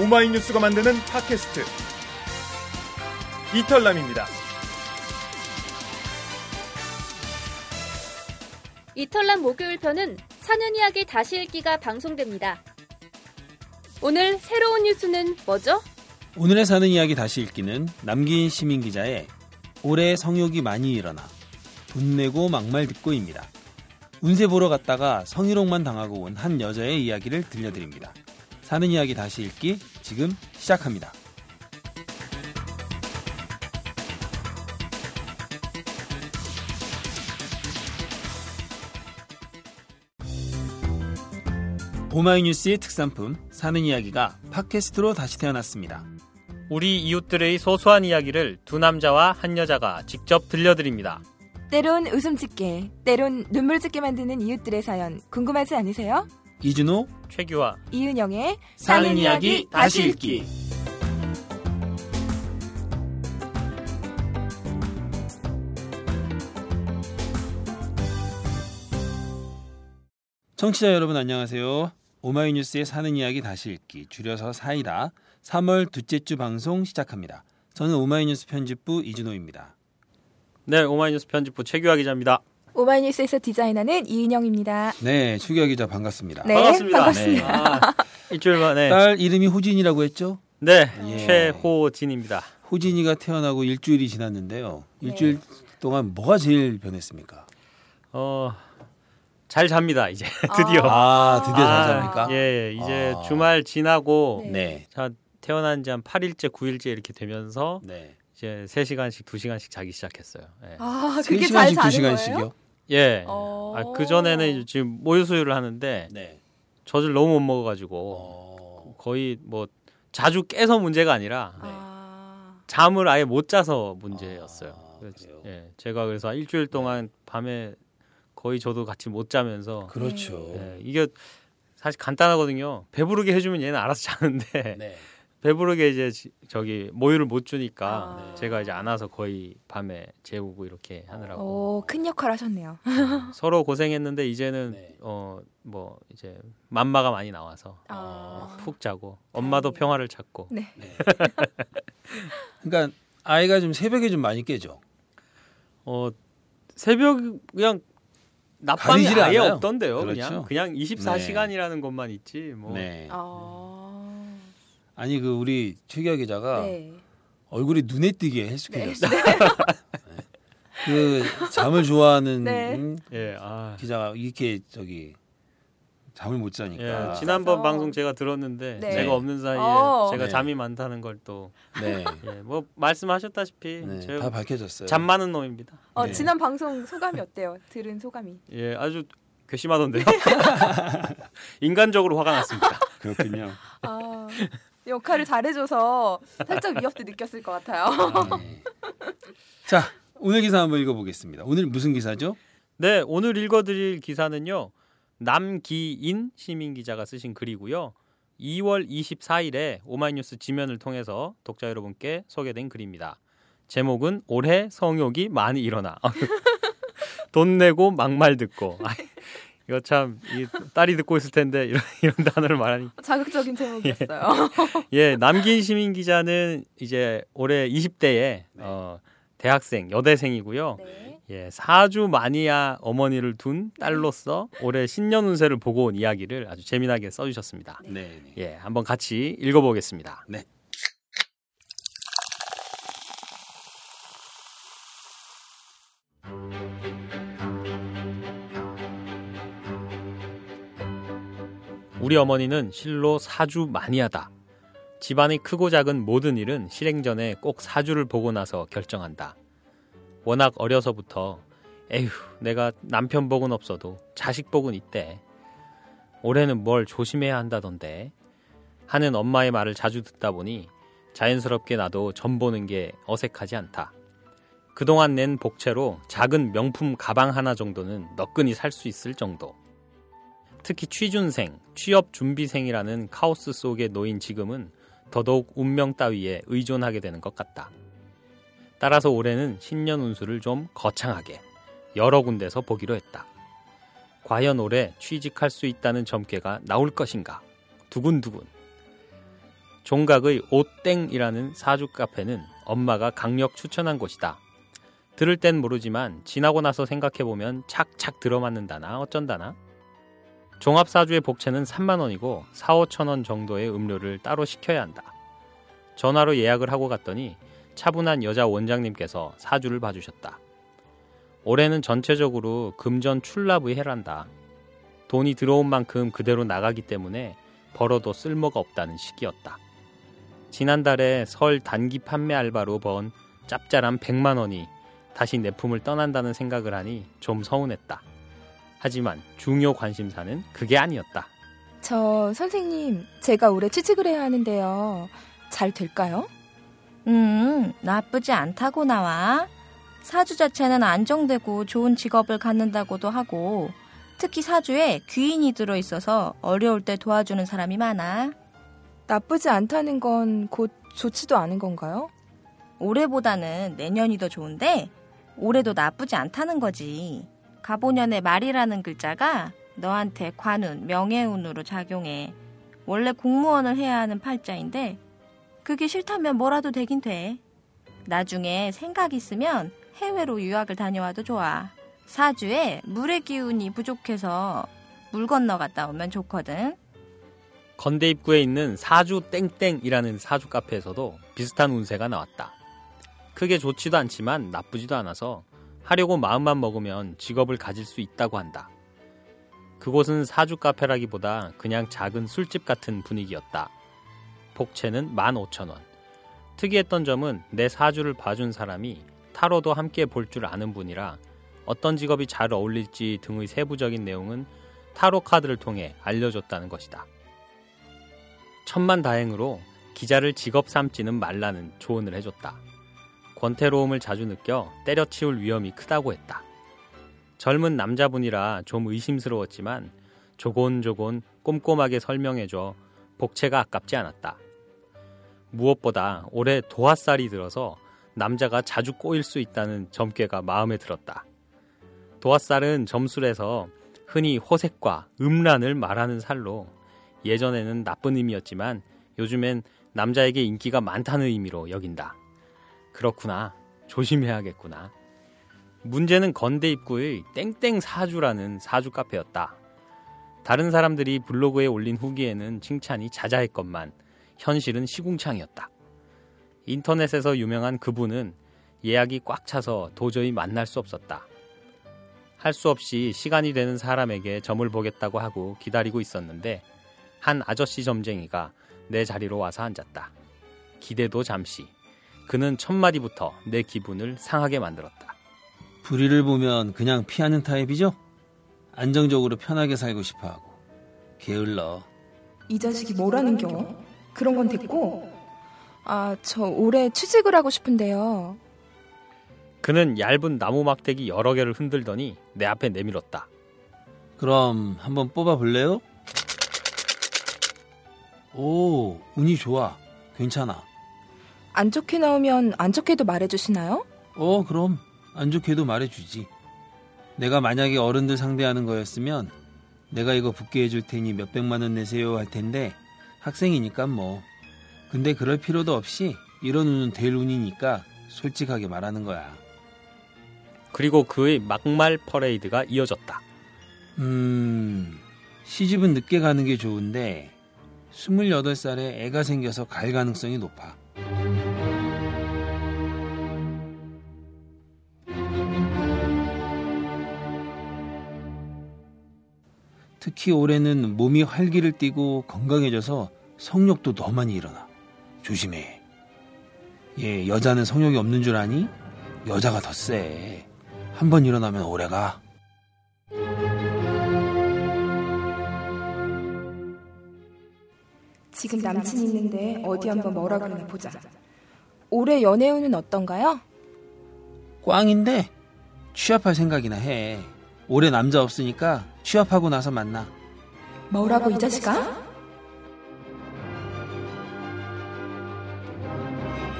오마이뉴스가 만드는 팟캐스트 이털남입니다. 이털남 목요일 편은 사는 이야기 다시 읽기가 방송됩니다. 오늘 새로운 뉴스는 뭐죠? 오늘의 사는 이야기 다시 읽기는 남기인 시민기자의 올해 성욕이 많이 일어나 분내고 막말 듣고입니다. 운세 보러 갔다가 성희롱만 당하고 온 한 여자의 이야기를 들려드립니다. 사는 이야기 다시 읽기 지금 시작합니다. 오마이뉴스의 특산품 사는 이야기가 팟캐스트로 다시 태어났습니다. 우리 이웃들의 소소한 이야기를 두 남자와 한 여자가 직접 들려드립니다. 때론 웃음 짓게, 때론 눈물 짓게 만드는 이웃들의 사연 궁금하지 않으세요? 이준호, 최규화, 이은영의 사는 이야기 다시 읽기. 청취자 여러분 안녕하세요. 오마이뉴스의 사는 이야기 다시 읽기, 줄여서 사이다 3월 둘째 주 방송 시작합니다. 저는 오마이뉴스 편집부 이준호입니다. 네, 오마이뉴스 편집부 최규화 기자입니다. 오마이뉴스에서 디자인하는 이은영입니다. 네, 최규화 기자 반갑습니다. 네, 반갑습니다. 네. 아, 일주일 만에 딸 이름이 호진이라고 했죠? 네, 예. 최호진입니다. 호진이가 태어나고 일주일이 지났는데요. 일주일 동안 뭐가 제일 변했습니까? 잘 잡니다 이제. 드디어. 드디어 잘 잡니까? 예, 이제 주말 지나고 네. 자, 태어난 지 한 8일째, 9일째 이렇게 되면서 네. 이제 3시간씩, 2시간씩 자기 시작했어요. 예. 아, 그게 3시간씩, 잘 자는 2시간씩이요? 거예요? 예. 그 전에는 지금 모유 수유를 하는데 네. 젖을 너무 못 먹어가지고 거의 뭐 자주 깨서 문제가 아니라 네. 잠을 아예 못 자서 문제였어요. 예, 제가 그래서 일주일 동안 밤에 거의 저도 같이 못 자면서 그렇죠. 네, 이게 사실 간단하거든요. 배부르게 해주면 얘는 알아서 자는데 네. 배부르게 이제 저기 모유를 못 주니까 네. 제가 이제 안아서 거의 밤에 재우고 이렇게 하느라고 큰 역할 하셨네요. 서로 고생했는데 이제는 네. 뭐 이제 맘마가 많이 나와서 푹 자고 엄마도 평화를 찾고. 네. 그러니까 아이가 좀 새벽에 좀 많이 깨죠. 새벽 그냥 낮밤이 아예 않아요. 없던데요. 그렇죠. 그냥 24시간이라는 네. 것만 있지. 뭐. 네. 아니 그 우리 최규하 기자가 네. 얼굴이 눈에 띄게 헬스케졌어요. 네. 네. 그 잠을 좋아하는 네. 기자가 이렇게 저기 잠을 못 자니까. 예, 지난번 방송 제가 들었는데 네. 제가 없는 사이에 제가 네. 잠이 많다는 걸 또 네. 뭐 말씀하셨다시피 네, 제가 다 밝혀졌어요. 잠 많은 놈입니다. 네. 지난 방송 소감이 어때요? 들은 소감이? 예, 아주 괘씸하던데요. 인간적으로 화가 났습니다. 그렇군요. 역할을 잘해줘서 살짝 위협도 느꼈을 것 같아요. 네. 자, 오늘 기사 한번 읽어보겠습니다. 오늘 무슨 기사죠? 네, 오늘 읽어드릴 기사는요. 남기인 시민기자가 쓰신 글이고요. 2월 24일에 오마이뉴스 지면을 통해서 독자 여러분께 소개된 글입니다. 제목은 올해 성욕이 많이 일어나. 돈 내고 막말 듣고. 이거 참 딸이 듣고 있을 텐데 이런 단어를 말하니 자극적인 제목이었어요. 예, 남기인 시민기자는 이제 올해 20대의 대학생, 여대생이고요. 네. 예, 사주 마니아 어머니를 둔 딸로서 올해 신년 운세를 보고 온 이야기를 아주 재미나게 써주셨습니다. 네, 예, 한번 같이 읽어보겠습니다. 네. 우리 어머니는 실로 사주 마니아다. 집안의 크고 작은 모든 일은 실행 전에 꼭 사주를 보고 나서 결정한다. 워낙 어려서부터 에휴 내가 남편 복은 없어도 자식 복은 있대. 올해는 뭘 조심해야 한다던데 하는 엄마의 말을 자주 듣다 보니 자연스럽게 나도 점 보는 게 어색하지 않다. 그동안 낸 복채로 작은 명품 가방 하나 정도는 너끈히 살 수 있을 정도. 특히 취준생, 취업준비생이라는 카오스 속에 놓인 지금은 더더욱 운명 따위에 의존하게 되는 것 같다. 따라서 올해는 신년 운수를 좀 거창하게 여러 군데서 보기로 했다. 과연 올해 취직할 수 있다는 점괘가 나올 것인가? 두근두근. 종각의 오땡이라는 사주 카페는 엄마가 강력 추천한 곳이다. 들을 땐 모르지만 지나고 나서 생각해보면 착착 들어맞는다나 어쩐다나. 종합사주의 복채는 3만원이고 4, 5천원 정도의 음료를 따로 시켜야 한다. 전화로 예약을 하고 갔더니 차분한 여자 원장님께서 사주를 봐주셨다. 올해는 전체적으로 금전 출납의 해란다. 돈이 들어온 만큼 그대로 나가기 때문에 벌어도 쓸모가 없다는 시기였다. 지난달에 설 단기 판매 알바로 번 짭짤한 100만원이 다시 내 품을 떠난다는 생각을 하니 좀 서운했다. 하지만 중요 관심사는 그게 아니었다. 저 선생님, 제가 올해 취직을 해야 하는데요. 잘 될까요? 나쁘지 않다고 나와. 사주 자체는 안정되고 좋은 직업을 갖는다고도 하고, 특히 사주에 귀인이 들어있어서 어려울 때 도와주는 사람이 많아. 나쁘지 않다는 건 곧 좋지도 않은 건가요? 올해보다는 내년이 더 좋은데 올해도 나쁘지 않다는 거지. 갑오년의 말이라는 글자가 너한테 관운, 명예운으로 작용해. 원래 공무원을 해야 하는 팔자인데 그게 싫다면 뭐라도 되긴 돼. 나중에 생각 있으면 해외로 유학을 다녀와도 좋아. 사주에 물의 기운이 부족해서 물 건너 갔다 오면 좋거든. 건대 입구에 있는 사주 땡땡이라는 사주 카페에서도 비슷한 운세가 나왔다. 크게 좋지도 않지만 나쁘지도 않아서 하려고 마음만 먹으면 직업을 가질 수 있다고 한다. 그곳은 사주 카페라기보다 그냥 작은 술집 같은 분위기였다. 복채는 15,000원. 특이했던 점은 내 사주를 봐준 사람이 타로도 함께 볼 줄 아는 분이라 어떤 직업이 잘 어울릴지 등의 세부적인 내용은 타로 카드를 통해 알려줬다는 것이다. 천만다행으로 기자를 직업 삼지는 말라는 조언을 해줬다. 권태로움을 자주 느껴 때려치울 위험이 크다고 했다. 젊은 남자분이라 좀 의심스러웠지만 조곤조곤 꼼꼼하게 설명해줘 복채가 아깝지 않았다. 무엇보다 올해 도화살이 들어서 남자가 자주 꼬일 수 있다는 점괘가 마음에 들었다. 도화살은 점술에서 흔히 호색과 음란을 말하는 살로 예전에는 나쁜 의미였지만 요즘엔 남자에게 인기가 많다는 의미로 여긴다. 그렇구나. 조심해야겠구나. 문제는 건대 입구의 땡땡 사주라는 사주 카페였다. 다른 사람들이 블로그에 올린 후기에는 칭찬이 자자했건만 현실은 시궁창이었다. 인터넷에서 유명한 그분은 예약이 꽉 차서 도저히 만날 수 없었다. 할 수 없이 시간이 되는 사람에게 점을 보겠다고 하고 기다리고 있었는데 한 아저씨 점쟁이가 내 자리로 와서 앉았다. 기대도 잠시. 그는 첫 마디부터 내 기분을 상하게 만들었다. 불의를 보면 그냥 피하는 타입이죠? 안정적으로 편하게 살고 싶어하고. 게을러. 이 자식이 뭐라는 겨? 그런 건 됐고. 아, 저 올해 취직을 하고 싶은데요. 그는 얇은 나무 막대기 여러 개를 흔들더니 내 앞에 내밀었다. 그럼 한번 뽑아볼래요? 오, 운이 좋아. 괜찮아. 안 좋게 나오면 안 좋게도 말해주시나요? 그럼 안 좋게도 말해주지. 내가 만약에 어른들 상대하는 거였으면 내가 이거 붙게 해줄 테니 몇백만원 내세요 할 텐데 학생이니까 뭐. 근데 그럴 필요도 없이 이런 운은 될 운이니까 솔직하게 말하는 거야. 그리고 그의 막말 퍼레이드가 이어졌다. 시집은 늦게 가는 게 좋은데 28살에 애가 생겨서 갈 가능성이 높아. 특히 올해는 몸이 활기를 띠고 건강해져서 성욕도 더 많이 일어나. 조심해. 예, 여자는 성욕이 없는 줄 아니? 여자가 더 세. 한번 일어나면 오래가. 지금 남친 있는데 어디 한번 뭐라 그러나 보자. 올해 연애운은 어떤가요? 꽝인데 취업할 생각이나 해. 올해 남자 없으니까 취업하고 나서 만나. 뭐라고 이 자식아?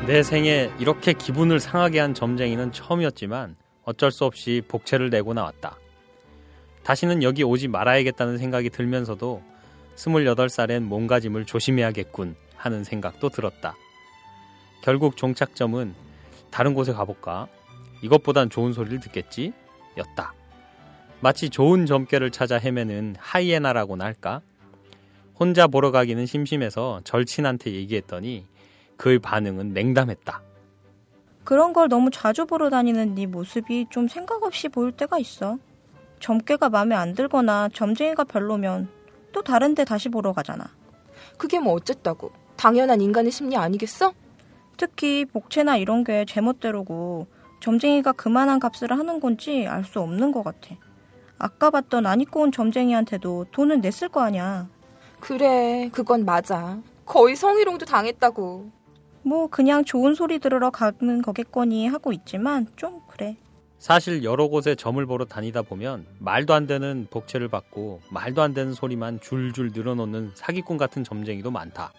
내 생에 이렇게 기분을 상하게 한 점쟁이는 처음이었지만 어쩔 수 없이 복채를 내고 나왔다. 다시는 여기 오지 말아야겠다는 생각이 들면서도 28살엔 몸가짐을 조심해야겠군 하는 생각도 들었다. 결국 종착점은 다른 곳에 가볼까? 이것보단 좋은 소리를 듣겠지? 였다. 마치 좋은 점괘를 찾아 헤매는 하이에나라고나 할까? 혼자 보러 가기는 심심해서 절친한테 얘기했더니 그의 반응은 냉담했다. 그런 걸 너무 자주 보러 다니는 네 모습이 좀 생각 없이 보일 때가 있어. 점괘가 마음에 안 들거나 점쟁이가 별로면 또 다른 데 다시 보러 가잖아. 그게 뭐 어쨌다고. 당연한 인간의 심리 아니겠어? 특히 복채나 이런 게 제멋대로고 점쟁이가 그만한 값을 하는 건지 알 수 없는 것 같아. 아까 봤던 안 입고 온 점쟁이한테도 돈은 냈을 거 아니야. 그래, 그건 맞아. 거의 성희롱도 당했다고. 뭐 그냥 좋은 소리 들으러 가는 거겠거니 하고 있지만 좀 그래. 사실 여러 곳에 점을 보러 다니다 보면 말도 안 되는 복채를 받고 말도 안 되는 소리만 줄줄 늘어놓는 사기꾼 같은 점쟁이도 많다.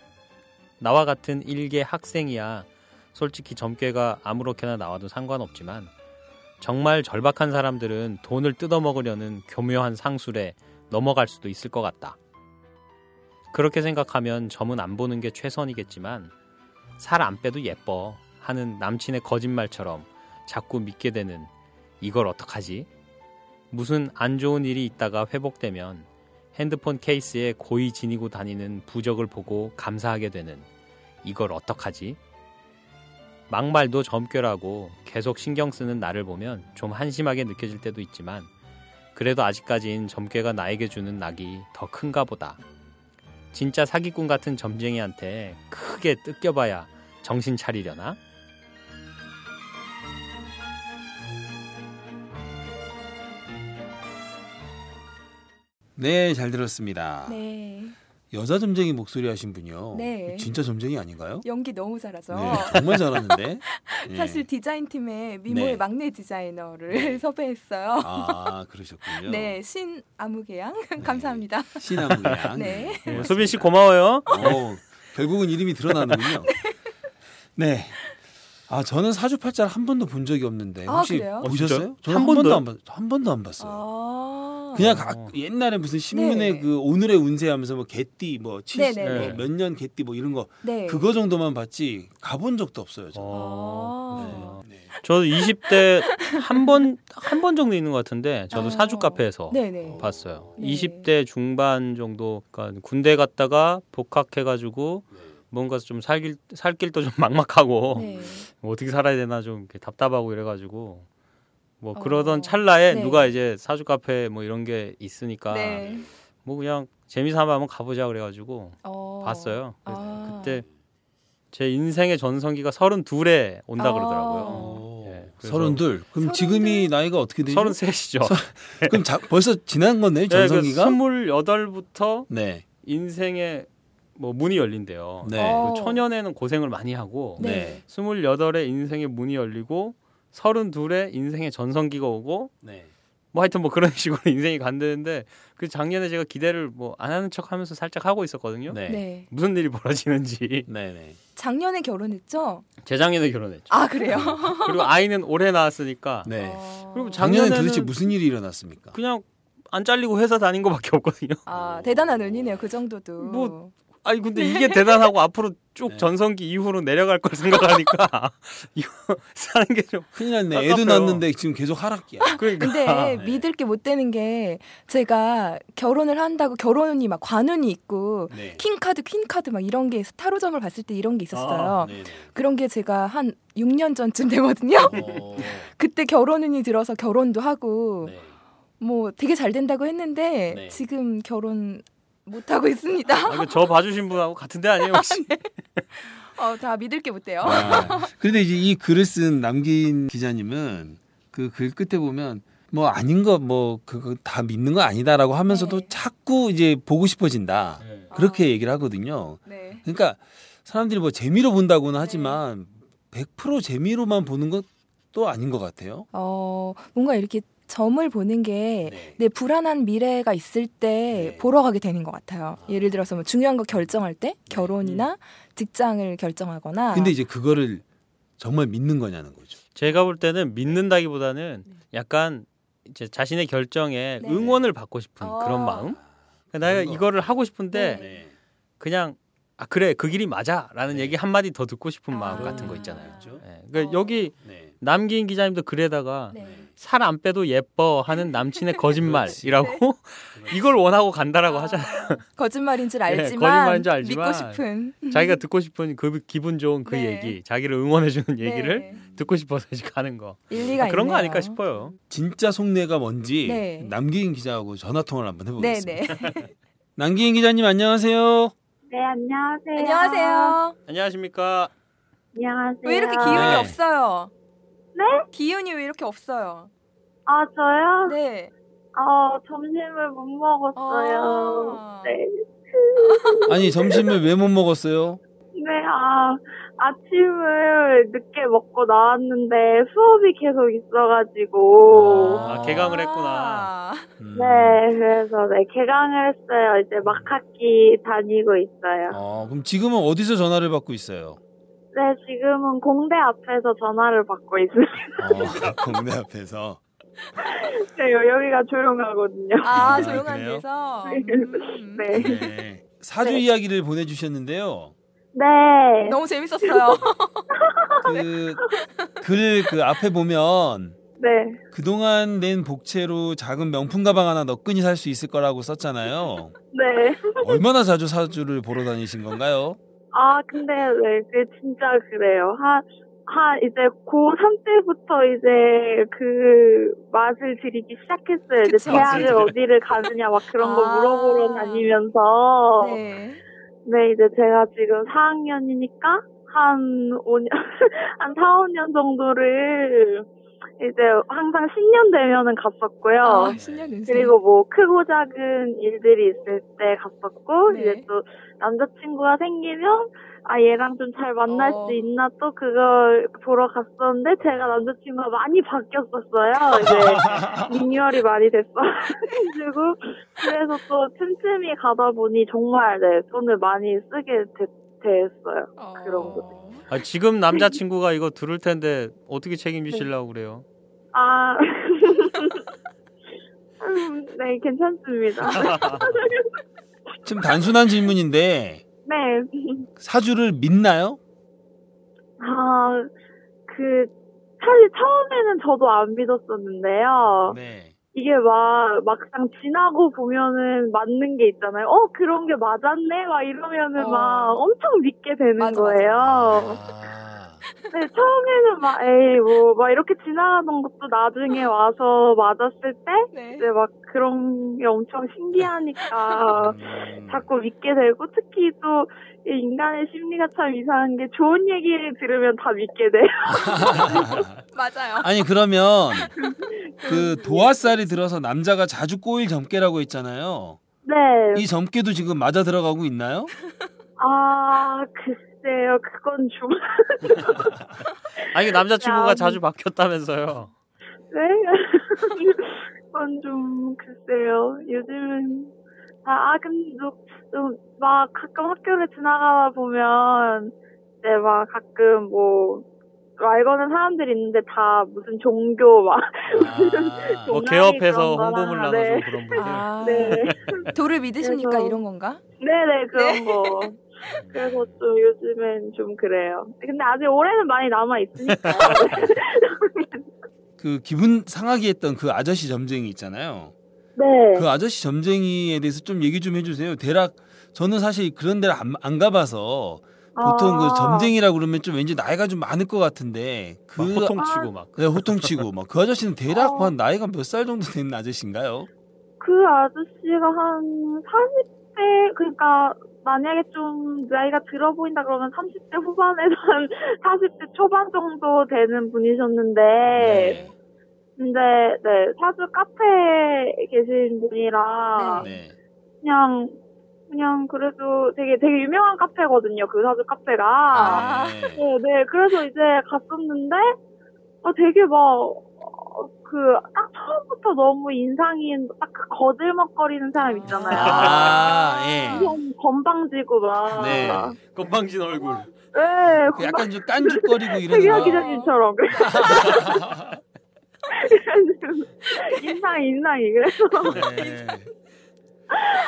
나와 같은 일개 학생이야 솔직히 점괘가 아무렇게나 나와도 상관없지만 정말 절박한 사람들은 돈을 뜯어먹으려는 교묘한 상술에 넘어갈 수도 있을 것 같다. 그렇게 생각하면 점은 안 보는 게 최선이겠지만 살 안 빼도 예뻐 하는 남친의 거짓말처럼 자꾸 믿게 되는 이걸 어떡하지? 무슨 안 좋은 일이 있다가 회복되면 핸드폰 케이스에 고이 지니고 다니는 부적을 보고 감사하게 되는 이걸 어떡하지? 막말도 점괘라고 계속 신경 쓰는 나를 보면 좀 한심하게 느껴질 때도 있지만 그래도 아직까진 점괘가 나에게 주는 낙이 더 큰가 보다. 진짜 사기꾼 같은 점쟁이한테 크게 뜯겨봐야 정신 차리려나? 네, 잘 들었습니다. 네. 여자 점쟁이 목소리 하신 분이요. 네. 진짜 점쟁이 아닌가요? 연기 너무 잘하죠. 네, 정말 잘하는데. 네. 사실 디자인팀의 미모의 네. 막내 디자이너를 섭외했어요. 아, 그러셨군요. 네, 신아무개양. 네. 감사합니다. 신아무개양. 네. 네. 소빈 씨 고마워요. 오, 결국은 이름이 드러나는군요. 네. 아, 저는 사주팔자를 한 번도 본 적이 없는데 혹시 아, 보셨어요? 저는 한 번도 안 봤어요. 아~ 그냥 옛날에 무슨 신문에 네. 그 오늘의 운세하면서 뭐 개띠 뭐 70 몇 년 개띠 뭐 이런 거 네. 그거 정도만 봤지 가본 적도 없어요. 저는. 아~ 네. 네. 저도 20대 한 번 정도 있는 것 같은데 저도 아~ 사주 카페에서 네네. 봤어요. 네. 20대 중반 정도 그러니까 군대 갔다가 복학해가지고. 네. 뭔가 좀 살길도 좀 막막하고 네. 뭐 어떻게 살아야 되나 좀 답답하고 이래가지고 뭐 그러던 찰나에 네. 누가 이제 사주 카페 뭐 이런 게 있으니까 네. 뭐 그냥 재미삼아 한번 가보자 그래가지고 봤어요. 아. 그때 제 인생의 전성기가 32에 온다 그러더라고요. 네, 32? 그럼 32? 지금이 나이가 어떻게 되죠? 33이죠. 그럼 벌써 지난 거네요 전성기가? 네, 28부터 네. 인생의 뭐 문이 열린대요. 네. 초년에는 고생을 많이 하고 네. 28에 인생의 문이 열리고 32에 인생의 전성기가 오고 네. 뭐 하여튼 뭐 그런 식으로 인생이 간다는데 그 작년에 제가 기대를 뭐 안 하는 척하면서 살짝 하고 있었거든요. 네. 네. 무슨 일이 벌어지는지. 네네. 작년에 결혼했죠? 재작년에 결혼했죠. 아 그래요? 그리고 아이는 올해 낳았으니까. 네. 그리고 작년에는 도대체 무슨 일이 일어났습니까? 그냥 안 잘리고 회사 다닌 거밖에 없거든요. 아 대단한 운이네요. 그 정도도. 뭐 아니 근데 이게 대단하고 앞으로 쭉 네. 전성기 이후로 내려갈 걸 생각하니까 이거 사는 게 좀 큰일 났네. 아깝해요. 애도 낳았는데 지금 계속 하락기야. 그러니까. 근데 네. 믿을 게 못 되는 게 제가 결혼을 한다고 결혼이 막 관운이 있고 네. 퀸카드 막 이런 게 타로점을 봤을 때 이런 게 있었어요. 아, 그런 게 제가 한 6년 전쯤 되거든요. 그때 결혼운이 들어서 결혼도 하고 네. 뭐 되게 잘 된다고 했는데 네. 지금 결혼 못하고 있습니다. 아, 저 봐주신 분하고 같은데 아니에요 혹시? 네. 다 믿을 게 못 돼요. 아, 그런데 이제 이 글을 쓴 남기인 기자님은 그 글 끝에 보면 뭐 아닌 거 뭐 그거 다 믿는 거 아니다라고 하면서도 네. 자꾸 이제 보고 싶어진다. 네. 그렇게 얘기를 하거든요. 네. 그러니까 사람들이 뭐 재미로 본다고는 하지만 네. 100% 재미로만 보는 것도 아닌 것 같아요. 뭔가 이렇게 점을 보는 게 내 불안한 미래가 있을 때 네. 보러 가게 되는 것 같아요. 예를 들어서 뭐 중요한 거 결정할 때 결혼이나 직장을 결정하거나. 근데 이제 그거를 정말 믿는 거냐는 거죠. 제가 볼 때는 믿는다기보다는 약간 이제 자신의 결정에 네. 응원을 받고 싶은 그런 마음. 그러니까 내가 이거를 하고 싶은데 네. 그냥 아 그래 그 길이 맞아라는 얘기 한 마디 더 듣고 싶은 마음 같은 거 있잖아요. 그렇죠? 네. 그러니까 여기 남기인 기자님도 글에다가 살 안 빼도 예뻐하는 남친의 거짓말이라고 이걸 원하고 간다라고 하잖아요. 거짓말인 줄 알지만, 거짓말인 줄 알지만 믿고 싶은 자기가 듣고 싶은 그 기분 좋은 그 얘기, 자기를 응원해주는 얘기를 듣고 싶어서 가는 거 일리가 그런 있네요. 거 아닐까 싶어요. 진짜 속내가 뭔지 남기인 기자하고 전화 통화를 한번 해보겠습니다. 남기인 기자님 안녕하세요. 네, 안녕하세요. 안녕하세요. 안녕하십니까? 안녕하세요. 왜 이렇게 기운이 없어요? 네? 기운이 왜 이렇게 없어요? 아, 저요? 네. 점심을 못 먹었어요. 아... 네. 아니, 점심을 왜 못 먹었어요? 네, 아침을 늦게 먹고 나왔는데 수업이 계속 있어가지고. 아, 개강을 했구나. 네, 그래서 개강을 했어요. 이제 막 학기 다니고 있어요. 아, 그럼 지금은 어디서 전화를 받고 있어요? 네, 지금은 공대 앞에서 전화를 받고 있어요. 공대 앞에서? 네, 여기가 조용하거든요. 아, 조용한 데서? 네. 네. 사주 이야기를 보내주셨는데요. 네. 너무 재밌었어요. 글 그 앞에 보면 그동안 낸 복채로 작은 명품 가방 하나 너끈히 살 수 있을 거라고 썼잖아요. 네. 얼마나 자주 사주를 보러 다니신 건가요? 아, 근데 그 진짜 그래요. 한 이제 고3 때부터 이제 그 맛을 들이기 시작했어요. 이제 대학을 어디를 가느냐 막 그런 거 물어보러 다니면서 네, 이제 제가 지금 4학년이니까 한 4, 5년 정도를 이제 항상 신년 되면은 갔었고요. 아, 신년 인생. 그리고 뭐 크고 작은 일들이 있을 때 갔었고, 이제 또 남자친구가 생기면 얘랑 좀 잘 만날 수 있나 또 그걸 보러 갔었는데 제가 남자친구가 많이 바뀌었었어요. 이제 리뉴얼이 많이 됐어가지고 그래서 또 틈틈이 가다 보니 정말 돈을 많이 쓰게 됐어요. 그런 거. 아, 지금 남자친구가 이거 들을 텐데 어떻게 책임지시려고 그래요? 아, 네, 괜찮습니다. 좀 단순한 질문인데. 네. 사주를 믿나요? 아, 사실 처음에는 저도 안 믿었었는데요. 네. 이게 막상 지나고 보면은 맞는 게 있잖아요. 그런 게 맞았네? 막 이러면은 막 엄청 믿게 되는 거예요. 네, 처음에는 이렇게 지나가던 것도 나중에 와서 맞았을 때, 이제 막 그런 게 엄청 신기하니까 자꾸 믿게 되고, 특히 또 인간의 심리가 참 이상한 게 좋은 얘기를 들으면 다 믿게 돼요. 맞아요. 아니, 그러면 그 도화살이 들어서 남자가 자주 꼬일 점괘라고 있잖아요. 네. 이 점괘도 지금 맞아 들어가고 있나요? 아, 글쎄요. 그건 좀. 아니, 남자친구가 자주 바뀌었다면서요. 네? 그건 좀 글쎄요. 요즘은 근데 막 가끔 학교를 지나가다 보면 이제 막 가끔 알거는 사람들이 있는데 다 무슨 종교 뭐 개업해서 헌금을 나눠서 그런 분들. 도를 믿으십니까? 그래서, 이런 건가? 네네, 그런 거. 그래서 또 요즘엔 좀 그래요. 근데 아직 올해는 많이 남아있으니까. 그 기분 상하게 했던 그 아저씨 점쟁이 있잖아요. 네. 그 아저씨 점쟁이에 대해서 좀 얘기 좀 해주세요. 대략 저는 사실 그런 데를 안 가봐서 보통 그 점쟁이라고 그러면 좀 왠지 나이가 좀 많을 것 같은데 호통치고 호통치고 막 그 아저씨는 대략 한 나이가 몇 살 정도 되는 아저씨인가요? 그 아저씨가 한 40대, 그러니까 만약에 좀 나이가 들어 보인다 그러면 30대 후반에서 한 40대 초반 정도 되는 분이셨는데 근데 사주 카페에 계신 분이라 그냥 그래도 되게 유명한 카페거든요. 그 사주 카페가. 그래서 이제 갔었는데 되게 딱 처음부터 너무 인상이 딱 그 거들먹거리는 사람 있잖아요. 건방지고 건방진 얼굴. 약간 좀 깐죽거리고 이런 거. 최규화 기자님처럼. 인상이 그래서.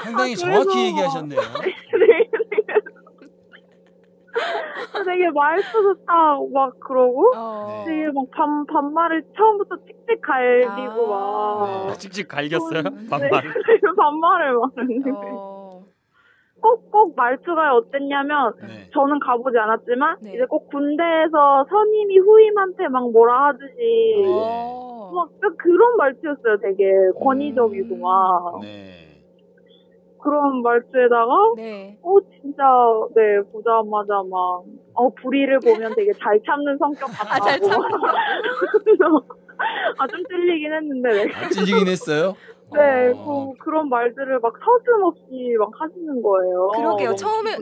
상당히 정확히 얘기하셨네요. 되게 말투도 다 막 그러고 되게 막 반말을 처음부터 찍찍 갈기고 막 찍찍 갈겼어요? 반말을? 반말을 막 꼭 말투가 어땠냐면 저는 가보지 않았지만 이제 꼭 군대에서 선임이 후임한테 막 뭐라 하듯이 막 그런 말투였어요. 되게 권위적이고 막 그런 말투에다가 진짜 보자마자 막 불의를 보면 되게 잘 참는 성격 같다고 잘 참는 좀 찔리긴 했는데 찔리긴 했어요? 네, 그런 말들을 막 서슴없이 막 하시는 거예요. 그러게요.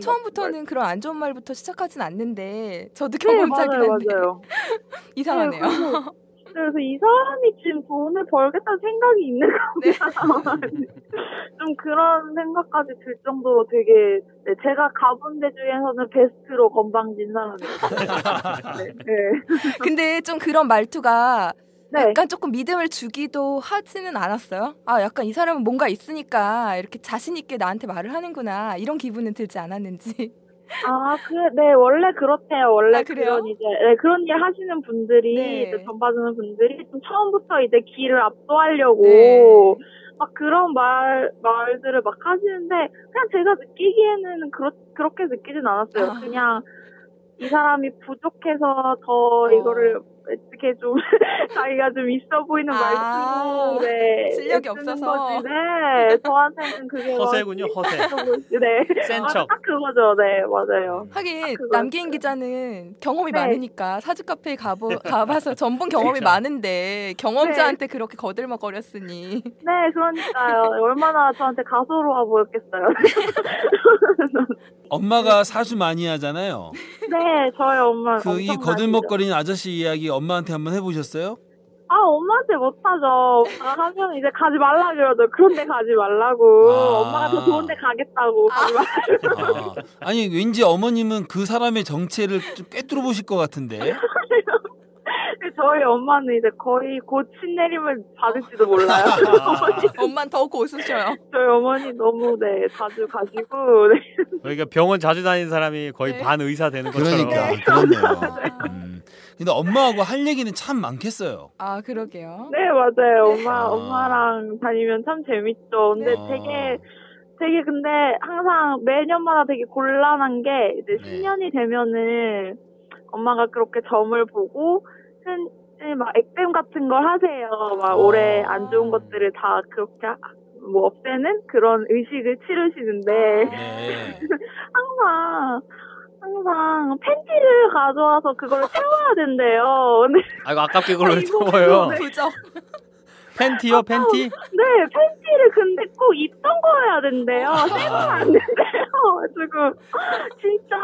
처음부터는 그런 안 좋은 말부터 시작하진 않는데 저도 경험자긴 한데 맞아요. 이상하네요. 그래서 이 사람이 지금 돈을 벌겠다는 생각이 있는 겁니다. 좀 그런 생각까지 들 정도로 되게 제가 가본 데 중에서는 베스트로 건방진 사람이에요. 네. 근데 좀 그런 말투가 약간 조금 믿음을 주기도 하지는 않았어요? 아, 약간 이 사람은 뭔가 있으니까 이렇게 자신 있게 나한테 말을 하는구나 이런 기분은 들지 않았는지. 아, 원래 그렇대요. 원래 그런 그런 일 하시는 분들이 이제 전파주는 분들이 좀 처음부터 이제 길을 압도하려고 막 그런 말들을 막 하시는데 그냥 제가 느끼기에는 그렇게 느끼진 않았어요. 그냥 이 사람이 부족해서 더 이거를 어떻게 좀 자기가 좀 있어 보이는 말투로 실력이 없어서 저한테는 그게 허세군요. 허세 센 척 딱 그거죠. 네, 맞아요. 하긴 남기인 기자는 경험이 많으니까 사주 카페에 가봐서 전본 경험이 많은데 경험자한테 그렇게 거들먹거렸으니 그러니까요. 얼마나 저한테 가소로워 보였겠어요. 엄마가 사주 많이 하잖아요. 네, 저희 엄마 이 거들먹거리는 아저씨 이야기 엄마한테 한번 해보셨어요? 아, 엄마한테 못하죠. 하면 이제 가지 말라 그러죠. 그런데 가지 말라고. 엄마가 더 좋은 데 가겠다고. 아니, 왠지 어머님은 그 사람의 정체를 좀 꿰뚫어 보실 것 같은데. 저희 엄마는 이제 거의 곧 신내림을 받을지도 몰라요. 엄마는 더 고수셔요. 저희 어머니 너무 자주 가시고. 그러니까 병원 자주 다니는 사람이 거의 반 의사 되는 것처럼. 그러네요. 근데 엄마하고 할 얘기는 참 많겠어요. 아, 그러게요. 네, 맞아요. 엄마랑 다니면 참 재밌죠. 근데 되게 근데 항상 매년마다 되게 곤란한 게 이제 신년이 되면은 엄마가 그렇게 점을 보고 막 액땜 같은 걸 하세요. 막 올해 안 좋은 것들을 다 그렇게 없애는 그런 의식을 치르시는데 항상 팬티를 가져와서 그걸 태워야 된대요. 아이고, 아깝게 그걸 태워요. 팬티요? 팬티? 네, 팬티를 근데 꼭 입던 거여야 된대요. 새 건 안 된대요. 지금 진짜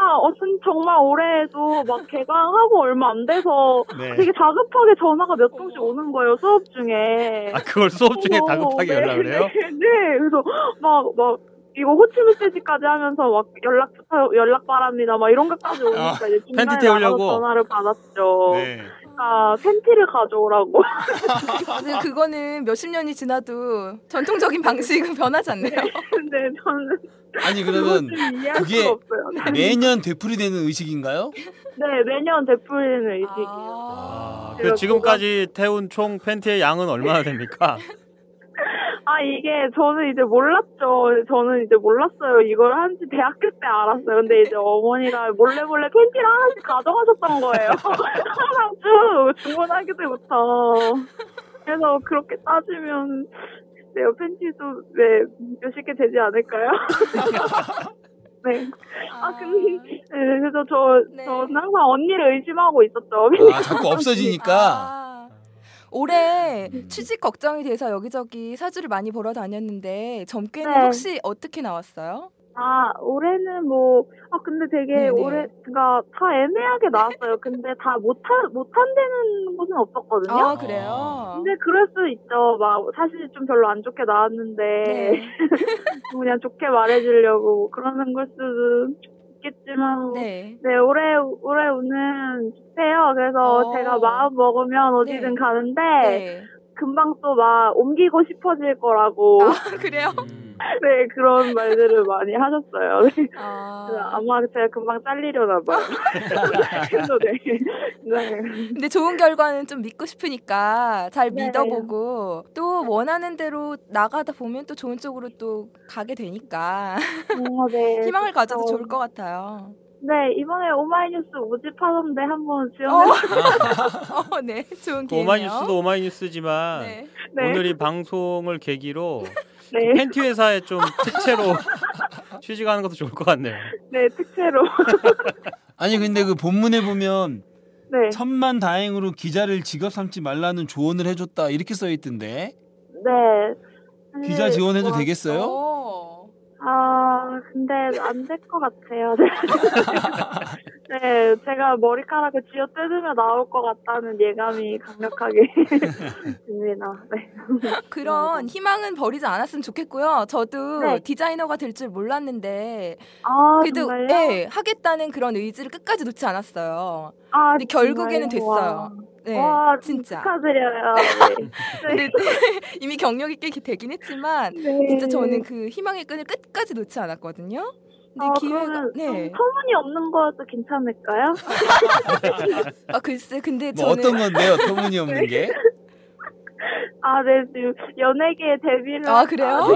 정말 올해에도 막 개강하고 얼마 안 돼서 되게 다급하게 전화가 몇 통씩 오는 거예요, 수업 중에. 아, 그걸 수업 중에 다급하게 연락을 해요? 네, 그래서 막 이거 호치누스까지 하면서 막 연락 바랍니다. 막 이런 것까지 오니까 이제 팬티 태우려고 전화를 받았죠. 네. 팬티를 가져오라고. 그거는 몇십 년이 지나도 전통적인 방식은 변하지 않네요. 근데 저는 아니, 그러면 그게 매년 되풀이되는 의식인가요? 네, 매년 되풀이되는 의식이에요. 그 지금까지 태운 총 팬티의 양은 얼마나 됩니까? 아, 이게 저는 이제 몰랐죠. 저는 이제 몰랐어요. 이걸 한지 대학교 때 알았어요. 근데 이제 어머니가 몰래 팬티를 하나씩 가져가셨던 거예요. 항상 쭉 주문하기 때부터. 그래서 그렇게 따지면 내 팬티도 몇십 개 되지 않을까요? 네. 아, 그래서 저는 항상 언니를 의심하고 있었죠. 자꾸 없어지니까. 올해 취직 걱정이 돼서 여기저기 사주를 많이 보러 다녔는데 점괘는 혹시 어떻게 나왔어요? 아, 올해는 근데 되게 올해 다 애매하게 나왔어요. 근데 다 못 한다는 곳은 없었거든요. 아, 그래요? 근데 그럴 수 있죠. 사실 좀 별로 안 좋게 나왔는데 그냥 좋게 말해주려고 그러는 걸 수도 있겠지만 올해 운은 좋대요. 그래서 제가 마음 먹으면 어디든 가는데 금방 또 막 옮기고 싶어질 거라고. 아, 그래요? 네, 그런 말들을 많이 하셨어요. 아마 제가 금방 잘리려나 봐요. 그래서 네. 근데 좋은 결과는 좀 믿고 싶으니까 잘 믿어보고 또 원하는 대로 나가다 보면 또 좋은 쪽으로 또 가게 되니까 네, 희망을 가져도 좋을 것 같아요. 네, 이번에 오마이뉴스 모집하던데 한번 지원해주세요. 네, 좋은 기회네요. 오마이뉴스도 오마이뉴스지만 네. 오늘 이 방송을 계기로 네. 팬티 회사에 좀 특채로 취직하는 것도 좋을 것 같네요. 네, 특채로. 아니 근데 그 본문에 보면 네. 천만다행으로 기자를 직업 삼지 말라는 조언을 해줬다 이렇게 써있던데. 네. 기자 지원해도 되겠어요? 근데 안 될 것 같아요. 네, 제가 머리카락을 쥐어 뜯으면 나올 것 같다는 예감이 강력하게 듭니다. 네. 그런 희망은 버리지 않았으면 좋겠고요. 저도 네. 디자이너가 될 줄 몰랐는데 그래도 정말요? 네, 하겠다는 그런 의지를 끝까지 놓지 않았어요. 근데 결국에는 됐어요. 네, 와, 진짜 축하드려요. 네. 네. 이미 경력이 꽤 되긴 했지만 네. 진짜 저는 그 희망의 끈을 끝까지 놓지 않았거든요. 근데 기회가 네. 터무니 없는 거도 괜찮을까요? 글쎄, 근데 뭐 저는 어떤 건데요? 터무니 없는 게? 네, 지금 연예계 데뷔를 그래요?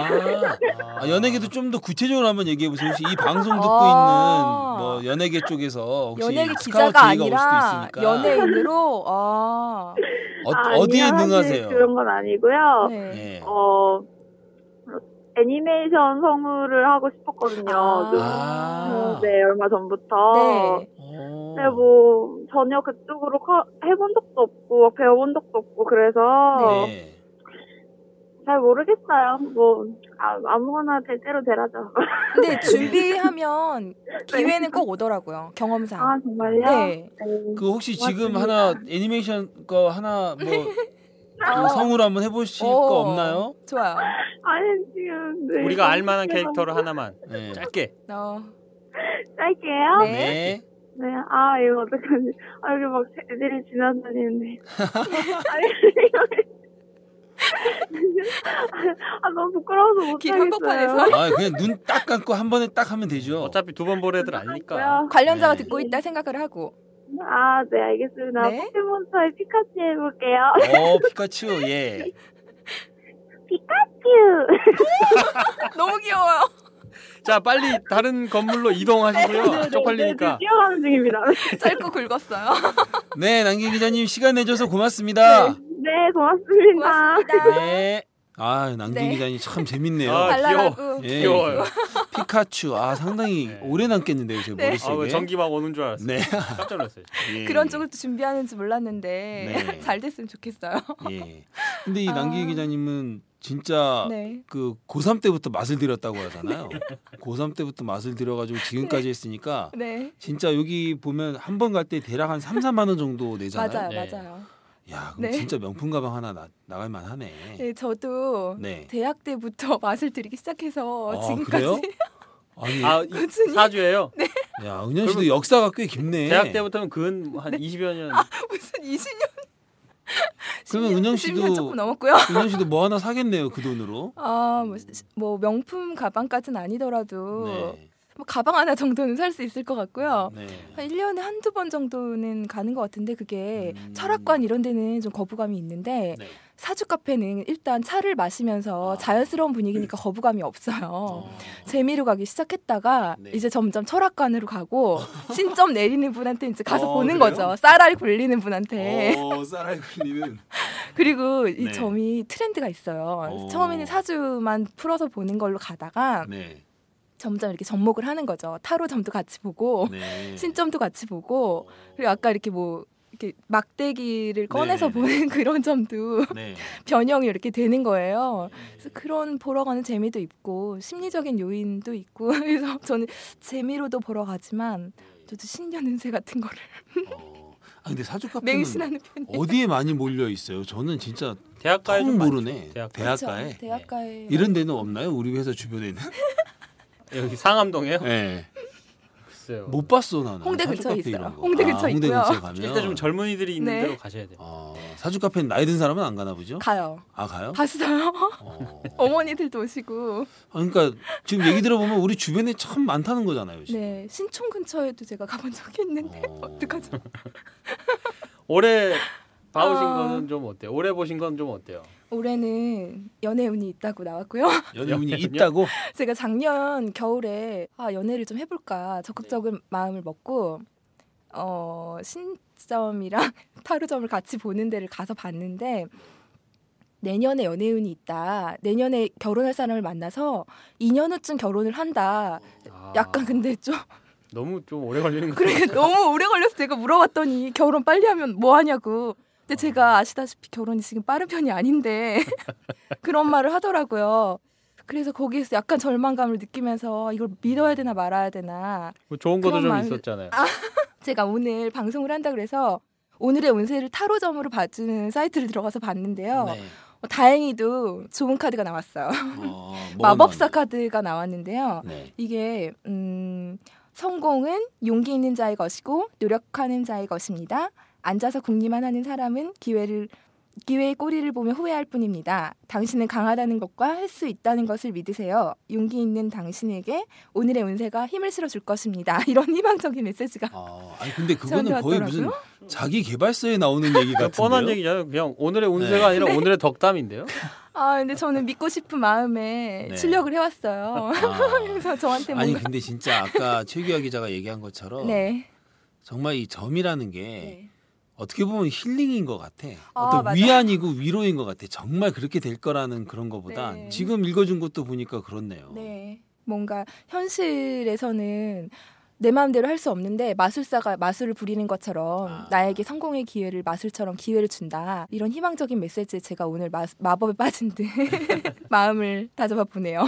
연예계도 좀 더 구체적으로 한번 얘기해 보세요. 혹시 이 방송 듣고 있는 뭐 연예계 쪽에서 혹시 연예계 기자가 아니라 연예인으로 어디에 능하세요? 그런 건 아니고요. 네. 애니메이션 성우를 하고 싶었거든요. 네, 얼마 전부터. 네. 근데 뭐 전혀 그쪽으로 해본 적도 없고 배워본 적도 없고 그래서 네. 잘 모르겠어요. 뭐 아무거나 제대로 되라죠. 근데 준비하면 기회는 네. 꼭 오더라고요. 경험상. 정말요? 네. 그 혹시 고맙습니다. 지금 하나 애니메이션 거 하나 뭐 성우로 한번 해보실 거 없나요? 좋아요. 아니 지금 네. 우리가 알만한 캐릭터로 하나만 네. 짧게. 짧게요? 네. 네, 이거 어떡하지? 여기 막 애들이 지나다니는데. 너무 부끄러워서 못하겠어요. 길 한복판에서? 그냥 눈 딱 감고 한 번에 딱 하면 되죠. 어차피 두 번 볼 애들 아니니까. 관련자가 듣고 있다 생각을 하고. 네, 알겠습니다. 네? 포켓몬스터의 피카츄 해볼게요. 피카츄, 예. 피카츄! 너무 귀여워요. 자, 빨리 다른 건물로 이동하시고요. 쪽팔리니까. 뛰어가는 중입니다. 짧고 굵었어요. 네, 남기인 기자님 시간 내줘서 고맙습니다. 네, 고맙습니다. 네. 남기인 기자님 참 재밌네요. 귀여워요. 피카츄. 상당히 오래 남겠는데요, 제 머릿속에. 전기 막 오는 줄 알았어요. 네. 깜짝 놀랐어요. 예. 그런 쪽을 또 준비하는지 몰랐는데 잘 됐으면 좋겠어요. 예. 근데 이 남기인 기자님은 진짜 네. 그 고3 때부터 맛을 들였다고 하잖아요. 네. 고3 때부터 맛을 들여가지고 지금까지 했으니까 진짜 여기 보면 한 번 갈 때 대략 한 3-4만 원 정도 내잖아요. 맞아요. 야, 그럼 진짜 명품 가방 하나 나갈 만하네. 네, 저도 대학 때부터 맛을 들이기 시작해서 지금까지. 그래요? 사주예요? 네. 야, 은현 씨도 역사가 꽤 깊네. 대학 때부터는 한 20여 년. 무슨 20년? 그러면 은영 씨도 조금 넘었고요. 은영 씨도 뭐 하나 사겠네요, 그 돈으로. 뭐 명품 가방까지는 아니더라도 뭐 가방 하나 정도는 살 수 있을 것 같고요. 한 1년에 한두 번 정도는 가는 것 같은데 그게 철학관 이런 데는 좀 거부감이 있는데 사주 카페는 일단 차를 마시면서 자연스러운 분위기니까 거부감이 없어요. 재미로 가기 시작했다가 이제 점점 철학관으로 가고 신점 내리는 분한테 이제 가서 보는 거죠. 쌀알 굴리는 분한테. 쌀알 굴리는. 그리고 이 점이 트렌드가 있어요. 처음에는 사주만 풀어서 보는 걸로 가다가 점점 이렇게 접목을 하는 거죠. 타로 점도 같이 보고 신점도 같이 보고 그리고 아까 이렇게 이렇게 막대기를 꺼내서 보는 그런 점도 변형이 이렇게 되는 거예요. 그래서 그런 보러 가는 재미도 있고 심리적인 요인도 있고 그래서 저는 재미로도 보러 가지만 저도 신년 운세 같은 거를 근데 사주 카페는 어디에 많이 몰려 있어요? 저는 진짜 대학가에 좀 모르네. 대학가에 이런 데는 없나요? 우리 회사 주변에는? 여기 상암동에요? 네. 있어요. 못 봤어 나는. 홍대 근처에 있어요. 홍대 근처에 있고요. 홍대 근처에 가면 일단 좀 젊은이들이 있는 데로 가셔야 돼요. 사주 카페는 나이 든 사람은 안 가나 보죠? 가요. 아 가요? 봤어요. 어머니들도 오시고. 그러니까 지금 얘기 들어보면 우리 주변에 참 많다는 거잖아요. 지금. 네, 신촌 근처에도 제가 가본 적이 있는데 어떡하죠? 올해 봐오신 거는 좀 어때요? 올해 보신 건 좀 어때요? 올해는 연애 운이 있다고 나왔고요. 연애 운이 있다고? 제가 작년 겨울에 연애를 좀 해볼까 적극적인 마음을 먹고 신점이랑 타로점을 같이 보는 데를 가서 봤는데 내년에 연애 운이 있다. 내년에 결혼할 사람을 만나서 2년 후쯤 결혼을 한다. 약간 근데 좀... 너무 좀 오래 걸리는 거 같아요. 그러니까 너무 오래 걸려서 제가 물어봤더니 결혼 빨리 하면 뭐 하냐고. 근데 제가 아시다시피 결혼이 지금 빠른 편이 아닌데 그런 말을 하더라고요. 그래서 거기에서 약간 절망감을 느끼면서 이걸 믿어야 되나 말아야 되나. 뭐 좋은 것도 좀 있었잖아요. 제가 오늘 방송을 한다 그래서 오늘의 운세를 타로점으로 봐주는 사이트를 들어가서 봤는데요. 네. 다행히도 좋은 카드가 나왔어요. 마법사 카드가 나왔는데요. 네. 이게 성공은 용기 있는 자의 것이고 노력하는 자의 것입니다. 앉아서 궁리만 하는 사람은 기회의 꼬리를 보며 후회할 뿐입니다. 당신은 강하다는 것과 할 수 있다는 것을 믿으세요. 용기 있는 당신에게 오늘의 운세가 힘을 실어줄 것입니다. 이런 희망적인 메시지가. 아니 근데 그거는 거의 무슨 자기 개발서에 나오는 얘기 같은데요? 뻔한 얘기잖아요. 그냥 오늘의 운세가 네. 아니라 네. 오늘의 덕담인데요. 근데 저는 믿고 싶은 마음에 네. 출력을 해왔어요. 그래서 저한테 뭔가 아니 근데 진짜 아까 최규화 기자가 얘기한 것처럼 네. 정말 이 점이라는 게. 네. 어떻게 보면 힐링인 것 같아. 어떤 맞아. 위안이고 위로인 것 같아. 정말 그렇게 될 거라는 그런 것보다 네. 지금 읽어준 것도 보니까 그렇네요. 네, 뭔가 현실에서는 내 마음대로 할 수 없는데 마술사가 마술을 부리는 것처럼 나에게 성공의 기회를 마술처럼 기회를 준다. 이런 희망적인 메시지에 제가 오늘 마법에 빠진 듯 마음을 다잡아 보네요.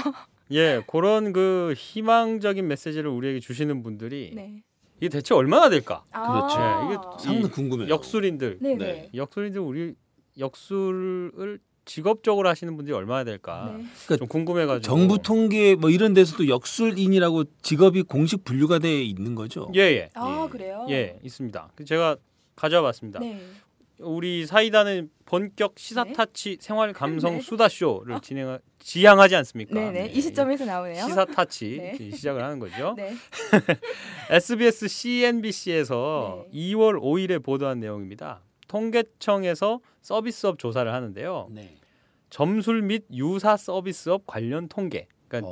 예, 그런 그 희망적인 메시지를 우리에게 주시는 분들이 네. 이게 대체 얼마나 될까? 그렇죠. 네, 이게 상당히 궁금해요. 역술인들, 네. 역술인들 우리 역술을 직업적으로 하시는 분들이 얼마나 될까? 네. 그러니까 좀 궁금해가지고. 정부 통계 뭐 이런 데서도 역술인이라고 직업이 공식 분류가 돼 있는 거죠? 예. 그래요? 예, 있습니다. 제가 가져와봤습니다. 네. 우리 사이다는 본격 시사타치 네? 생활 감성 네? 수다쇼를 지향하지 않습니까? 네네. 이 시점에서 나오네요. 시사타치 네. 시작을 하는 거죠. 네. SBS CNBC에서 네. 2월 5일에 보도한 내용입니다. 통계청에서 서비스업 조사를 하는데요. 네. 점술 및 유사 서비스업 관련 통계. 그러니까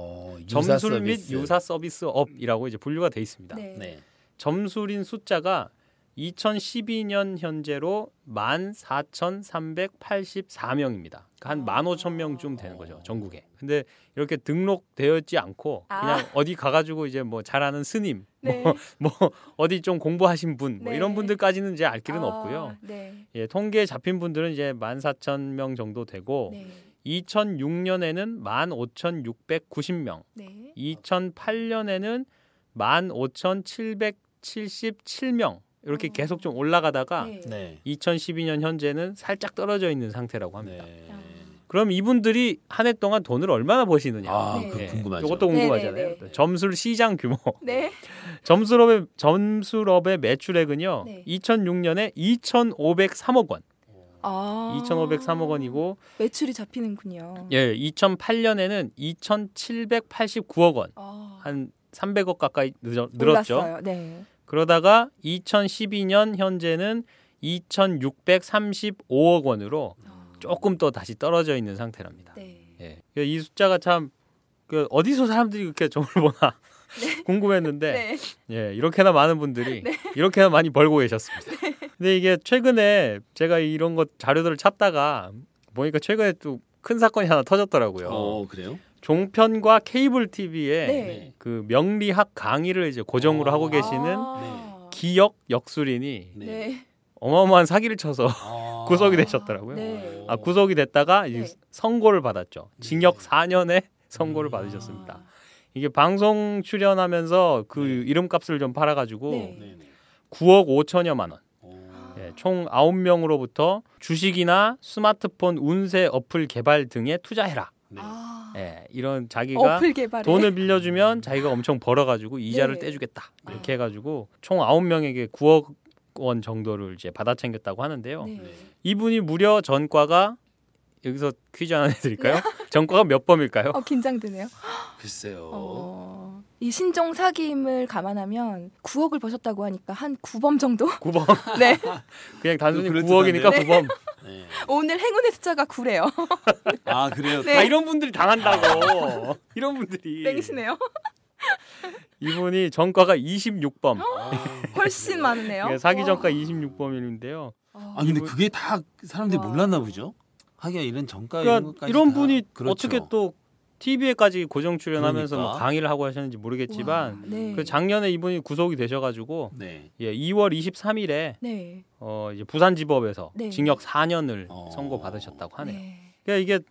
점술 및 유사 서비스업이라고 이제 분류가 돼 있습니다. 네. 점술인 숫자가 2012년 현재로 14,384명입니다. 그러니까 한 15,000명쯤 되는 거죠, 전국에. 근데 이렇게 등록되어 있지 않고 그냥 어디 가가지고 이제 뭐 잘하는 스님, 네. 뭐 어디 좀 공부하신 분, 뭐 이런 분들까지는 이제 알 길은 없고요. 네. 예, 통계에 잡힌 분들은 이제 14,000명 정도 되고. 네. 2006년에는 15,690명, 네. 2008년에는 15,777명. 이렇게 계속 좀 올라가다가 네. 2012년 현재는 살짝 떨어져 있는 상태라고 합니다. 네. 그럼 이분들이 한 해 동안 돈을 얼마나 버시느냐? 네. 궁금하죠. 이것도 궁금하잖아요. 네. 점술 시장 규모. 네. 점술업의 매출액은요. 네. 2006년에 2,503억 원. 2,503억 원이고 매출이 잡히는군요. 예, 2008년에는 2,789억 원. 한 300억 가까이 늘었죠. 올랐어요. 네. 그러다가 2012년 현재는 2,635억 원으로 조금 더 다시 떨어져 있는 상태랍니다. 네. 예. 이 숫자가 참 어디서 사람들이 그렇게 점을 보나 네. 궁금했는데 네. 예, 이렇게나 많은 분들이 네. 이렇게나 많이 벌고 계셨습니다. 네. 근데 이게 최근에 제가 이런 것 자료들을 찾다가 보니까 최근에 또 큰 사건이 하나 터졌더라고요. 그래요? 종편과 케이블 TV에 네. 그 명리학 강의를 이제 고정으로 하고 계시는 기역 역술인이 네. 어마어마한 사기를 쳐서 구속이 되셨더라고요. 네. 구속이 됐다가 네. 이제 선고를 받았죠. 징역 4년의 선고를 받으셨습니다. 이게 방송 출연하면서 그 이름값을 좀 팔아가지고 9억 5천여만 원. 총 9명으로부터 주식이나 스마트폰 운세 어플 개발 등에 투자해라. 예, 이런 자기가 돈을 빌려주면 자기가 엄청 벌어가지고 이자를 떼주겠다 이렇게 해가지고 총 9명에게 9억 원 정도를 이제 받아 챙겼다고 하는데요. 네. 이분이 무려 전과가 여기서 퀴즈 하나 해드릴까요? 전과가 몇 범일까요? 긴장되네요. 글쎄요. 이 신종 사기임을 감안하면 9억을 버셨다고 하니까 한 9범 정도? 9범? 네. 그냥 단순히 9억이니까 9범. 네. 오늘 행운의 숫자가 9래요. 아, 그래요? 네. 아, 이런 분들이 당한다고. 이런 분들이. 땡이시네요. 이분이 전과가 26범. 훨씬 많으네요. 사기 전과 26범인데요. 아, 근데 이분... 그게 다 사람들이 몰랐나 보죠? 하기야 이런 전과 그러니까 이런 것까지 이런 분이 그렇죠. 어떻게 또 TV에까지 고정 출연하면서 그러니까. 뭐 강의를 하고 하셨는지 모르겠지만 우와, 네. 그 작년에 이분이 구속이 되셔가지고 네. 예, 2월 23일에 네. 이제 부산지법에서 네. 징역 4년을 선고받으셨다고 하네요. 네. 그러니까 이게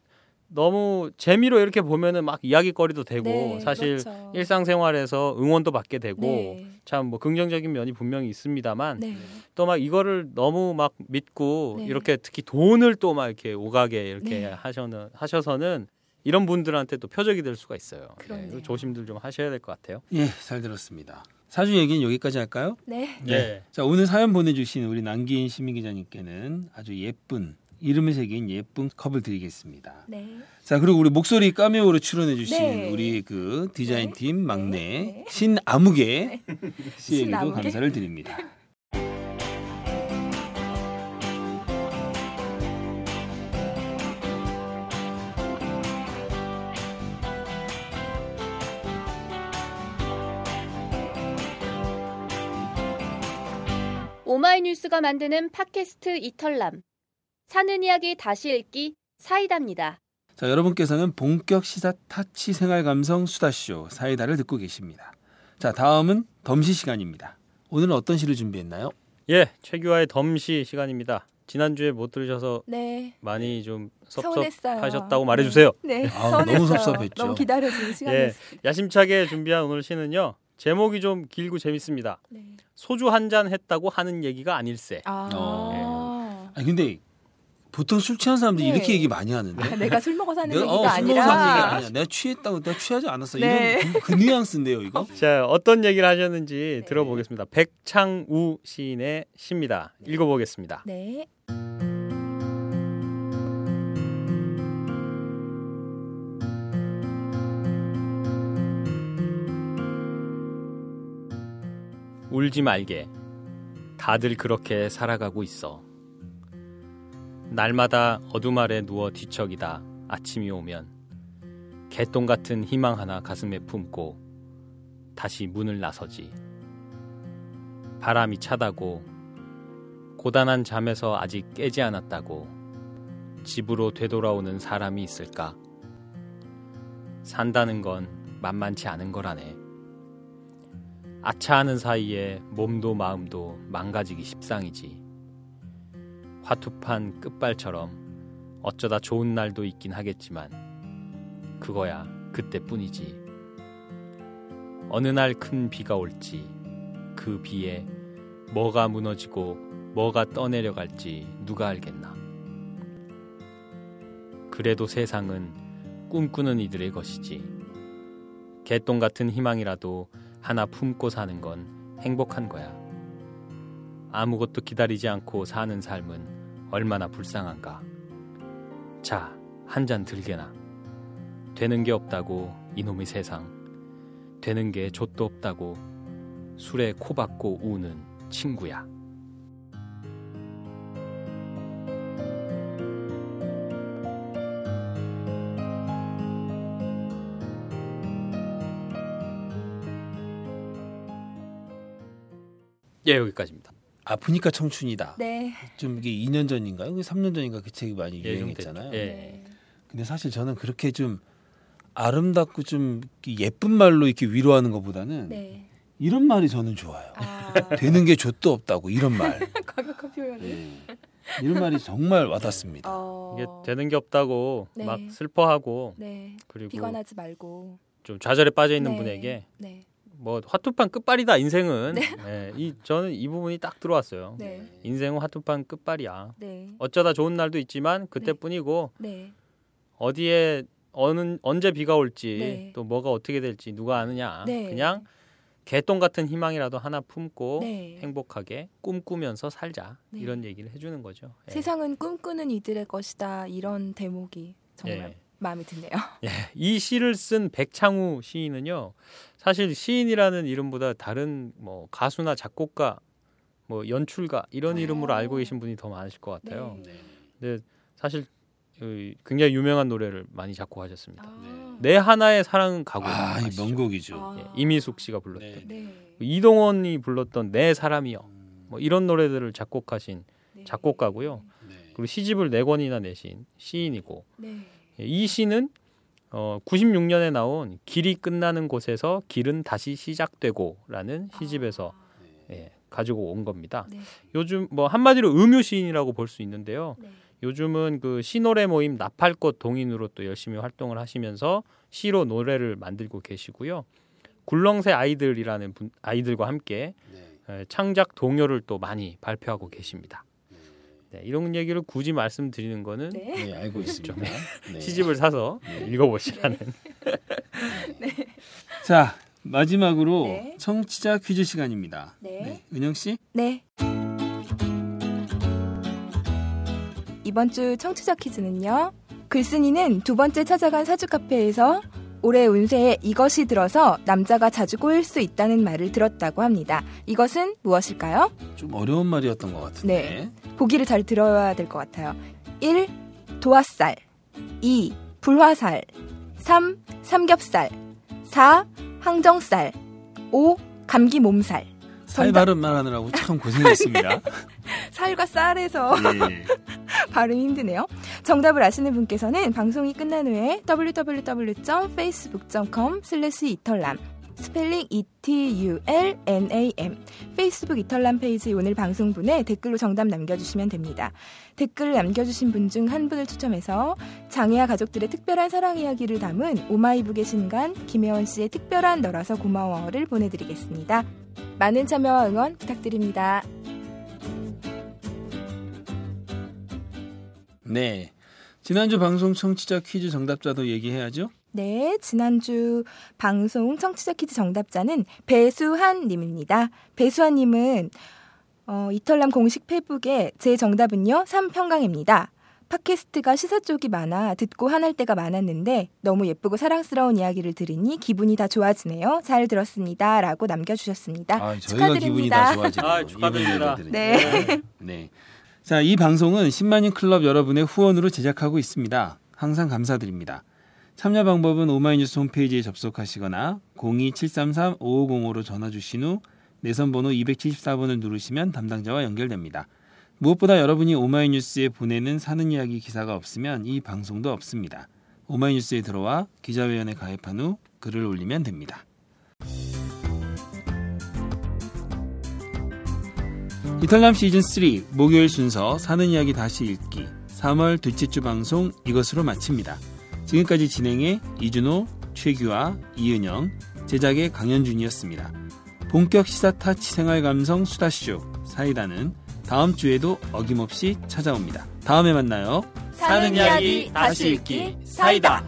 너무 재미로 이렇게 보면은 막 이야기거리도 되고 네, 사실 그렇죠. 일상생활에서 응원도 받게 되고 네. 참 뭐 긍정적인 면이 분명히 있습니다만 네. 또 막 이거를 너무 막 믿고 네. 이렇게 특히 돈을 또 막 이렇게 오가게 이렇게 네. 하셔서는 이런 분들한테 또 표적이 될 수가 있어요. 네, 조심들 좀 하셔야 될 것 같아요. 예, 잘 들었습니다. 사주 얘기는 여기까지 할까요? 네. 네. 네. 자, 오늘 사연 보내주신 우리 남기인 시민 기자님께는 아주 예쁜 이름을 새긴 예쁜 컵을 드리겠습니다. 네. 자, 그리고 우리 목소리 카메오로 출연해주신 네. 우리 그 디자인 팀 네. 막내 네. 신아무개 네. 씨에게도 감사를 드립니다. 오마이뉴스가 만드는 팟캐스트 이털남 사는 이야기 다시 읽기 사이다입니다. 자, 여러분께서는 본격 시사 타치 생활 감성 수다쇼 사이다를 듣고 계십니다. 자, 다음은 덤시 시간입니다. 오늘은 어떤 시를 준비했나요? 예, 최규화의 덤시 시간입니다. 지난주에 못 들으셔서 네. 많이 좀 섭섭하셨다고 말해주세요. 네, 네. 아, 너무 섭섭했죠. 너무 기다려진 시간이었습니다. 예, 야심차게 준비한 오늘 시는요. 제목이 좀 길고 재밌습니다. 네. 소주 한 잔 했다고 하는 얘기가 아닐세. 네. 아니, 근데 보통 술 취한 사람들이 네. 이렇게 얘기 많이 하는데. 내가 술 먹어서 하는 얘기가 아니라. 아니야. 내가 취했다고 내가 취하지 않았어. 네. 이런 그 뉘앙스인데요, 이거. 자, 어떤 얘기를 하셨는지 네. 들어보겠습니다. 백창우 시인의 시입니다. 네. 읽어보겠습니다. 네. 울지 말게. 다들 그렇게 살아가고 있어. 날마다 어둠 아래 누워 뒤척이다 아침이 오면 개똥 같은 희망 하나 가슴에 품고 다시 문을 나서지. 바람이 차다고 고단한 잠에서 아직 깨지 않았다고 집으로 되돌아오는 사람이 있을까? 산다는 건 만만치 않은 거라네. 아차하는 사이에 몸도 마음도 망가지기 십상이지. 화투판 끝발처럼 어쩌다 좋은 날도 있긴 하겠지만 그거야 그때뿐이지. 어느 날 큰 비가 올지 그 비에 뭐가 무너지고 뭐가 떠내려갈지 누가 알겠나. 그래도 세상은 꿈꾸는 이들의 것이지. 개똥 같은 희망이라도 하나 품고 사는 건 행복한 거야. 아무것도 기다리지 않고 사는 삶은 얼마나 불쌍한가. 자, 한 잔 들게나. 되는 게 없다고 이놈의 세상. 되는 게 좆도 없다고 술에 코박고 우는 친구야. 예, 여기까지입니다. 아프니까 청춘이다. 네. 좀 이게 2년 전인가요? 3년 전인가 그 책이 많이 유행했잖아요. 예. 근데 사실 저는 그렇게 좀 아름답고 좀 예쁜 말로 이렇게 위로하는 것보다는 네. 이런 말이 저는 좋아요. 되는 게 좆도 없다고 이런 말. 과격한 표현을. 예. 이런 말이 정말 와닿습니다. 이게 되는 게 없다고 네. 막 슬퍼하고 네. 그리고 비관하지 말고 좀 좌절에 빠져 있는 네. 분에게. 네. 뭐 화투판 끝발이다 인생은. 네. 네, 저는 이 부분이 딱 들어왔어요. 네. 인생은 화투판 끝발이야. 네. 어쩌다 좋은 날도 있지만 그때뿐이고 네. 어디에 언제 비가 올지 네. 또 뭐가 어떻게 될지 누가 아느냐. 네. 그냥 개똥 같은 희망이라도 하나 품고 네. 행복하게 꿈꾸면서 살자. 네. 이런 얘기를 해주는 거죠. 예. 세상은 꿈꾸는 이들의 것이다. 이런 대목이 정말 예. 마음에 드네요. 예. 이 시를 쓴 백창우 시인은요. 사실 시인이라는 이름보다 다른 뭐 가수나 작곡가, 뭐 연출가 이런 이름으로 알고 계신 분이 더 많으실 것 같아요. 네. 근데 사실 굉장히 유명한 노래를 많이 작곡하셨습니다. 아. 내 하나의 사랑은 가고. 아, 이 명곡이죠. 아. 예, 이미숙 씨가 불렀던. 네. 이동원이 불렀던 내 사람이여. 뭐 이런 노래들을 작곡하신 네. 작곡가고요. 네. 그리고 시집을 4권이나 내신 시인이고. 네. 예, 이 시는 96년에 나온 길이 끝나는 곳에서 길은 다시 시작되고라는 시집에서 네. 예, 가지고 온 겁니다. 네. 요즘 뭐 한마디로 음유 시인이라고 볼 수 있는데요. 네. 요즘은 그 시노래 모임 나팔꽃 동인으로 또 열심히 활동을 하시면서 시로 노래를 만들고 계시고요. 굴렁쇠 아이들이라는 아이들과 함께 네. 창작 동요를 또 많이 발표하고 계십니다. 네, 이런 얘기를 굳이 말씀드리는 거는 네. 네, 알고 있습니다. 네. 시집을 사서 네. 읽어보시라는. 네. 네. 자, 마지막으로 네. 청취자 퀴즈 시간입니다. 네. 네. 은영 씨? 네. 이번 주 청취자 퀴즈는요. 글쓴이는 2번째 찾아간 사주카페에서 올해 운세에 이것이 들어서 남자가 자주 꼬일 수 있다는 말을 들었다고 합니다. 이것은 무엇일까요? 좀 어려운 말이었던 것 같은데. 네. 보기를 잘 들어야 될 것 같아요. 1. 도화살 2. 불화살 3. 삼겹살 4. 항정살 5. 감기 몸살 살 발음 말하느라고 참 고생했습니다. 살과 쌀에서 예. 발음이 힘드네요. 정답을 아시는 분께서는 방송이 끝난 후에 www.facebook.com/이털남 스펠링 ETULNAM 페이스북 이털남 페이지 오늘 방송분에 댓글로 정답 남겨주시면 됩니다. 댓글을 남겨주신 분 중 한 분을 추첨해서 장애아 가족들의 특별한 사랑 이야기를 담은 오마이북의 신간 김혜원 씨의 특별한 너라서 고마워를 보내드리겠습니다. 많은 참여와 응원 부탁드립니다. 네, 지난주 방송 청취자 퀴즈 정답자도 얘기해야죠. 네, 지난주 방송 청취자 퀴즈 정답자는 배수환 님입니다. 배수환 님은 이털남 공식 페북에 제 정답은요 3평강입니다. 팟캐스트가 시사 쪽이 많아 듣고 화날 때가 많았는데 너무 예쁘고 사랑스러운 이야기를 들으니 기분이 다 좋아지네요. 잘 들었습니다. 라고 남겨주셨습니다. 아, 저희가 축하드립니다. 기분이 다 좋아지네요. 아, 축하드립니다. 네. 네. 자, 이 방송은 10만인 클럽 여러분의 후원으로 제작하고 있습니다. 항상 감사드립니다. 참여 방법은 오마이뉴스 홈페이지에 접속하시거나 02733-5505로 전화주신 후 내선번호 274번을 누르시면 담당자와 연결됩니다. 무엇보다 여러분이 오마이뉴스에 보내는 사는 이야기 기사가 없으면 이 방송도 없습니다. 오마이뉴스에 들어와 기자회견에 가입한 후 글을 올리면 됩니다. 이탈남 시즌 3 목요일 순서 사는 이야기 다시 읽기 3월 둘째 주 방송 이것으로 마칩니다. 지금까지 진행의 이준호, 최규화, 이은영, 제작의 강현준이었습니다. 본격 시사타치 생활감성 수다쇼 사이다는 다음 주에도 어김없이 찾아옵니다. 다음에 만나요. 사는 이야기 다시 읽기 사이다.